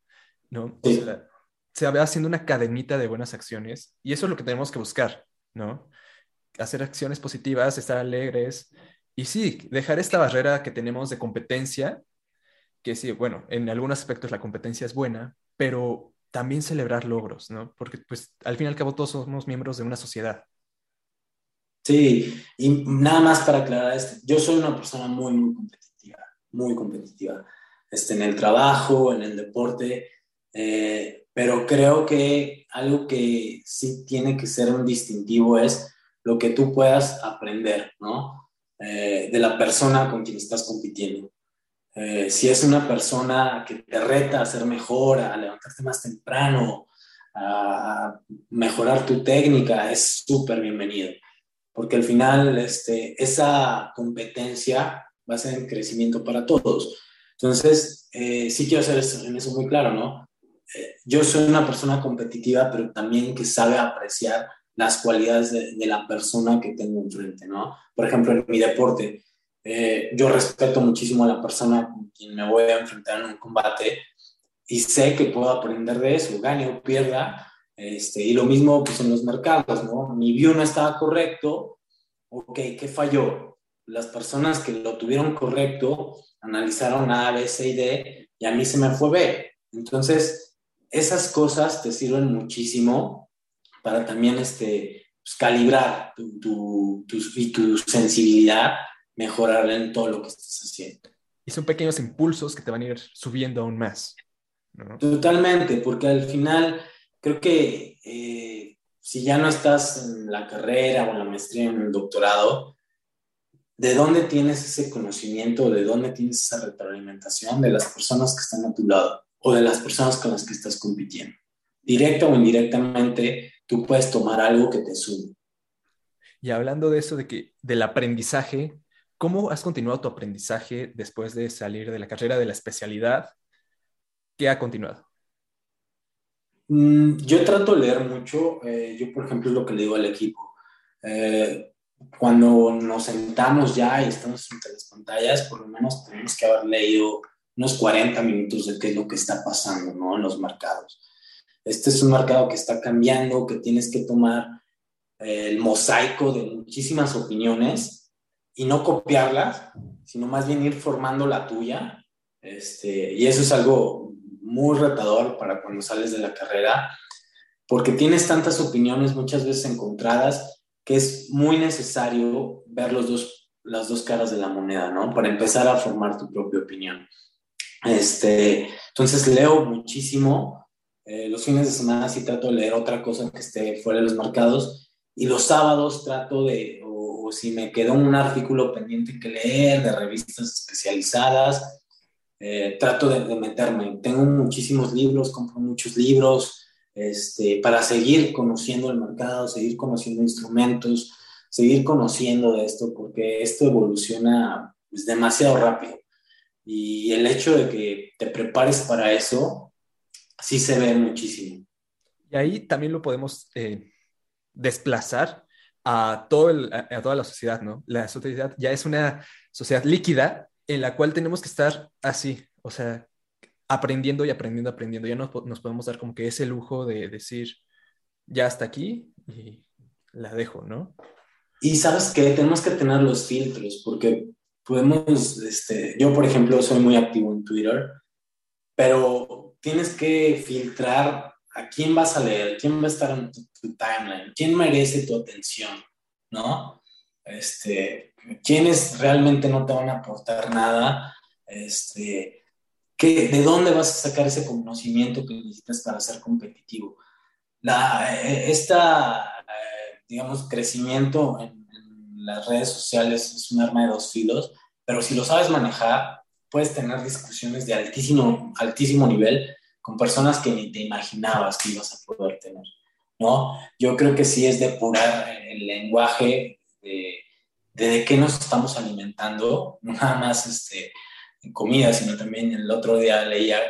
¿no? Sí. O sea, se va haciendo una cadenita de buenas acciones y eso es lo que tenemos que buscar, ¿no? Hacer acciones positivas, estar alegres y sí, dejar esta barrera que tenemos de competencia que sí, bueno, en algunos aspectos la competencia es buena, pero también celebrar logros, ¿no? Porque pues al fin y al cabo todos somos miembros de una sociedad. Sí, y nada más para aclarar yo soy una persona muy, muy competitiva, en el trabajo, en el deporte, pero creo que algo que sí tiene que ser un distintivo es lo que tú puedas aprender, ¿no? De la persona con quien estás compitiendo. Si es una persona que te reta a ser mejor, a levantarte más temprano, a mejorar tu técnica, es súper bienvenido. Porque al final esa competencia va a ser un crecimiento para todos. Entonces, sí quiero ser en eso muy claro, ¿no? Yo soy una persona competitiva, pero también que sabe apreciar las cualidades de la persona que tengo enfrente, ¿no? Por ejemplo, en mi deporte, yo respeto muchísimo a la persona con quien me voy a enfrentar en un combate y sé que puedo aprender de eso, gane o pierda. Y lo mismo pues, en los mercados, ¿no? Mi view no estaba correcto, ok, ¿qué falló? Las personas que lo tuvieron correcto analizaron A, B, C y D, y a mí se me fue B. Entonces, esas cosas te sirven muchísimo para también pues, calibrar tu sensibilidad, mejorar en todo lo que estás haciendo. Y son pequeños impulsos que te van a ir subiendo aún más, ¿no? Totalmente, porque al final... Creo que si ya no estás en la carrera o en la maestría o en el doctorado, ¿de dónde tienes ese conocimiento? ¿De dónde tienes esa retroalimentación? De las personas que están a tu lado o de las personas con las que estás compitiendo. Directa o indirectamente, tú puedes tomar algo que te sube. Y hablando de eso, del aprendizaje, ¿cómo has continuado tu aprendizaje después de salir de la carrera, de la especialidad? ¿Qué ha continuado? Yo trato de leer mucho. Yo, por ejemplo, es lo que le digo al equipo. Cuando nos sentamos ya y estamos entre las pantallas, por lo menos tenemos que haber leído unos 40 minutos de qué es lo que está pasando, ¿no? En los mercados. Este es un mercado que está cambiando, que tienes que tomar el mosaico de muchísimas opiniones y no copiarlas, sino más bien ir formando la tuya. Y eso es algo muy retador para cuando sales de la carrera, porque tienes tantas opiniones muchas veces encontradas que es muy necesario ver las dos caras de la moneda, ¿no? Para empezar a formar tu propia opinión. Entonces leo muchísimo. Los fines de semana sí trato de leer otra cosa que esté fuera de los mercados, y los sábados trato de, o si me quedó un artículo pendiente que leer de revistas especializadas, trato de meterme. Tengo muchísimos libros, compro muchos libros para seguir conociendo el mercado, seguir conociendo instrumentos, seguir conociendo de esto, porque esto evoluciona pues, demasiado rápido. Y el hecho de que te prepares para eso, sí se ve muchísimo. Y ahí también lo podemos desplazar a toda la sociedad, ¿no? La sociedad ya es una sociedad líquida, en la cual tenemos que estar así, o sea, aprendiendo. Ya nos podemos dar como que ese lujo de decir, ya hasta aquí y la dejo, ¿no? Y ¿sabes qué? Tenemos que tener los filtros, porque podemos, yo por ejemplo soy muy activo en Twitter, pero tienes que filtrar a quién vas a leer, quién va a estar en tu timeline, quién merece tu atención, ¿no? Quienes realmente no te van a aportar nada, ¿de dónde vas a sacar ese conocimiento que necesitas para ser competitivo? Crecimiento en las redes sociales es un arma de dos filos, pero si lo sabes manejar, puedes tener discusiones de altísimo nivel con personas que ni te imaginabas que ibas a poder tener, ¿no? Yo creo que sí es depurar el lenguaje de qué nos estamos alimentando, no nada más en comida, sino también el otro día leía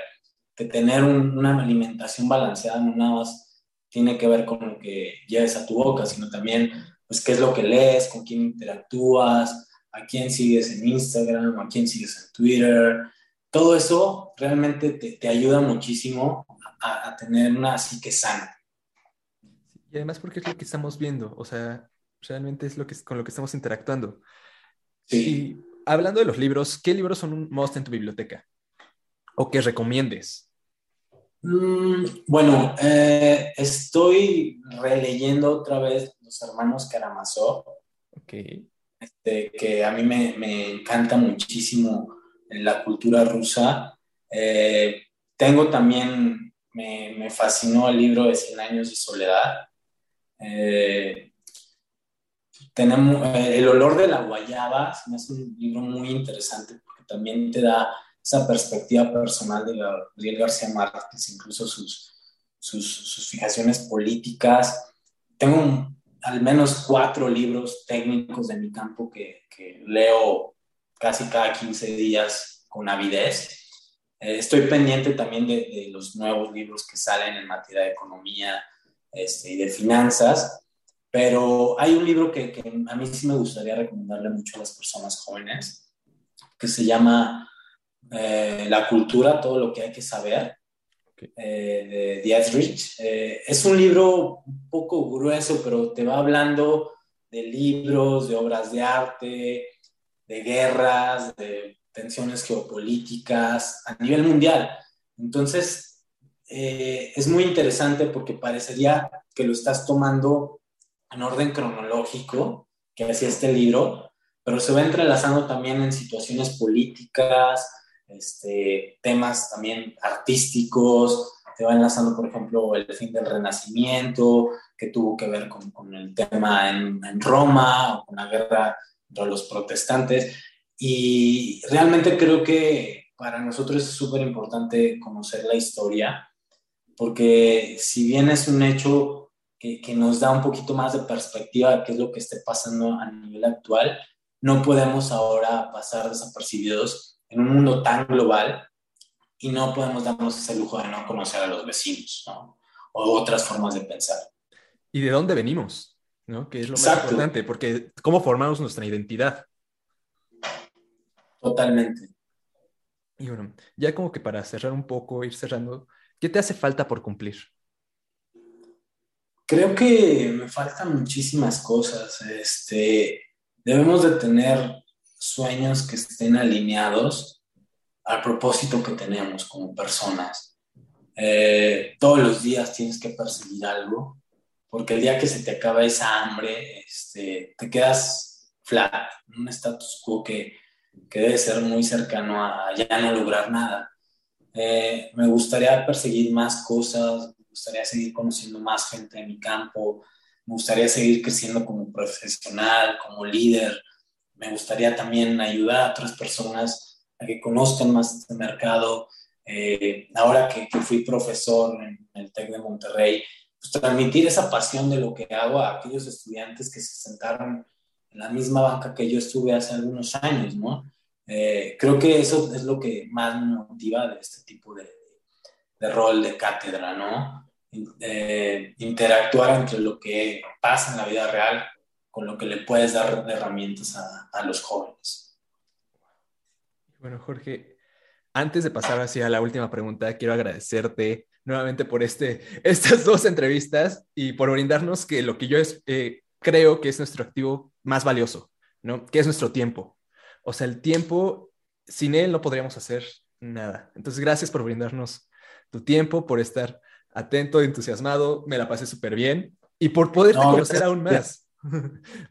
que tener una alimentación balanceada no nada más tiene que ver con lo que lleves a tu boca, sino también pues, qué es lo que lees, con quién interactúas, a quién sigues en Instagram, a quién sigues en Twitter. Todo eso realmente te ayuda muchísimo a tener una psique sana. Y además porque es lo que estamos viendo, o sea, realmente es con lo que estamos interactuando. Sí. Y hablando de los libros, ¿qué libros son un must en tu biblioteca? o que recomiendes? Bueno, estoy releyendo otra vez Los Hermanos Karamazov, okay, que a mí me encanta muchísimo la cultura rusa. Tengo también, me fascinó el libro de 100 años de soledad. Tenemos El olor de la guayaba, se me hace un libro muy interesante porque también te da esa perspectiva personal de Gabriel García Márquez, incluso sus fijaciones políticas. Tengo al menos 4 libros técnicos de mi campo que leo casi cada 15 días con avidez. Estoy pendiente también de los nuevos libros que salen en materia de economía y de finanzas, pero hay un libro que a mí sí me gustaría recomendarle mucho a las personas jóvenes, que se llama La cultura, todo lo que hay que saber, okay, de The Ed's Rich. Es un libro un poco grueso, pero te va hablando de libros, de obras de arte, de guerras, de tensiones geopolíticas a nivel mundial. Entonces, es muy interesante porque parecería que lo estás tomando en orden cronológico, que hacía este libro, pero se va entrelazando también en situaciones políticas, temas también artísticos, te va enlazando, por ejemplo, el fin del Renacimiento, que tuvo que ver con el tema en Roma, o con la guerra entre los protestantes, y realmente creo que para nosotros es súper importante conocer la historia, porque si bien es un hecho que nos da un poquito más de perspectiva de qué es lo que esté pasando a nivel actual, no podemos ahora pasar desapercibidos en un mundo tan global y no podemos darnos ese lujo de no conocer a los vecinos, ¿no? O otras formas de pensar. ¿Y de dónde venimos? ¿No? Que es lo más importante, porque ¿cómo formamos nuestra identidad? Totalmente. Y bueno, ya como que para cerrar un poco, ir cerrando, ¿qué te hace falta por cumplir? Creo que me faltan muchísimas cosas. Debemos de tener sueños que estén alineados al propósito que tenemos como personas. Todos los días tienes que perseguir algo, porque el día que se te acaba esa hambre, te quedas flat, en un status quo que debe ser muy cercano a ya no lograr nada. Me gustaría perseguir más cosas, me gustaría seguir conociendo más gente en mi campo, me gustaría seguir creciendo como profesional, como líder, me gustaría también ayudar a otras personas a que conozcan más este mercado. Ahora que fui profesor en el TEC de Monterrey, pues transmitir esa pasión de lo que hago a aquellos estudiantes que se sentaron en la misma banca que yo estuve hace algunos años, ¿no? Creo que eso es lo que más me motiva de este tipo de rol de cátedra, ¿no? Interactuar entre lo que pasa en la vida real con lo que le puedes dar de herramientas a los jóvenes. Bueno, Jorge, antes de pasar hacia la última pregunta, quiero agradecerte nuevamente por estas 2 entrevistas y por brindarnos que lo que yo creo que es nuestro activo más valioso, ¿no? Que es nuestro tiempo. O sea, el tiempo, sin él no podríamos hacer nada. Entonces, gracias por brindarnos tu tiempo, por estar atento, entusiasmado, me la pasé súper bien y por poderte conocer aún más.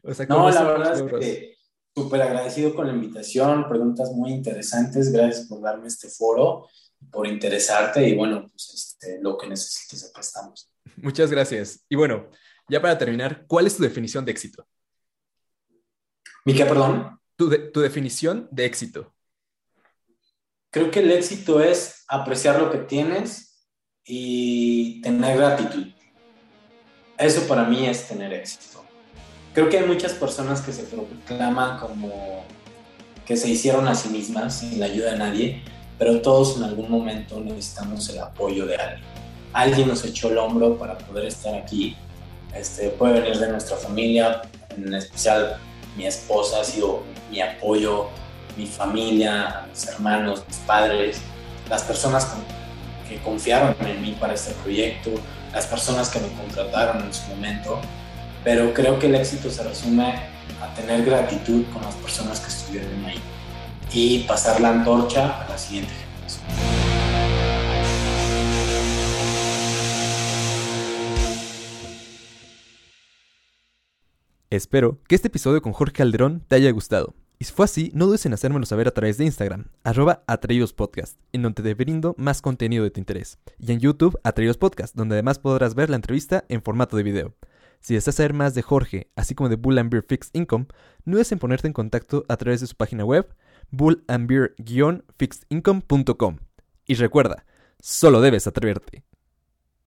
O sea, no, la verdad es que súper agradecido con la invitación, preguntas muy interesantes, gracias por darme este foro, por interesarte y bueno, pues lo que necesites, acá estamos. Muchas gracias. Y bueno, ya para terminar, ¿cuál es tu definición de éxito? ¿Mi qué, perdón? Tu definición de éxito. Creo que el éxito es apreciar lo que tienes y tener gratitud. Eso para mí es tener éxito. Creo que hay muchas personas que se proclaman como que se hicieron a sí mismas sin la ayuda de nadie, pero todos en algún momento necesitamos el apoyo de alguien. Alguien nos echó el hombro para poder estar aquí. Puede venir de nuestra familia, en especial mi esposa ha sido mi apoyo, mi familia, mis hermanos, mis padres, las personas que confiaron en mí para este proyecto, las personas que me contrataron en su momento, pero creo que el éxito se resume a tener gratitud con las personas que estuvieron ahí y pasar la antorcha a la siguiente generación. Espero que este episodio con Jorge Calderón te haya gustado. Y si fue así, no dudes en hacérmelo saber a través de Instagram, @atrevidospodcast, en donde te brindo más contenido de tu interés. Y en YouTube, Atrevidos Podcast, donde además podrás ver la entrevista en formato de video. Si deseas saber más de Jorge, así como de Bull and Bear Fixed Income, no dudes en ponerte en contacto a través de su página web, bullandbear-fixedincome.com. Y recuerda, solo debes atreverte.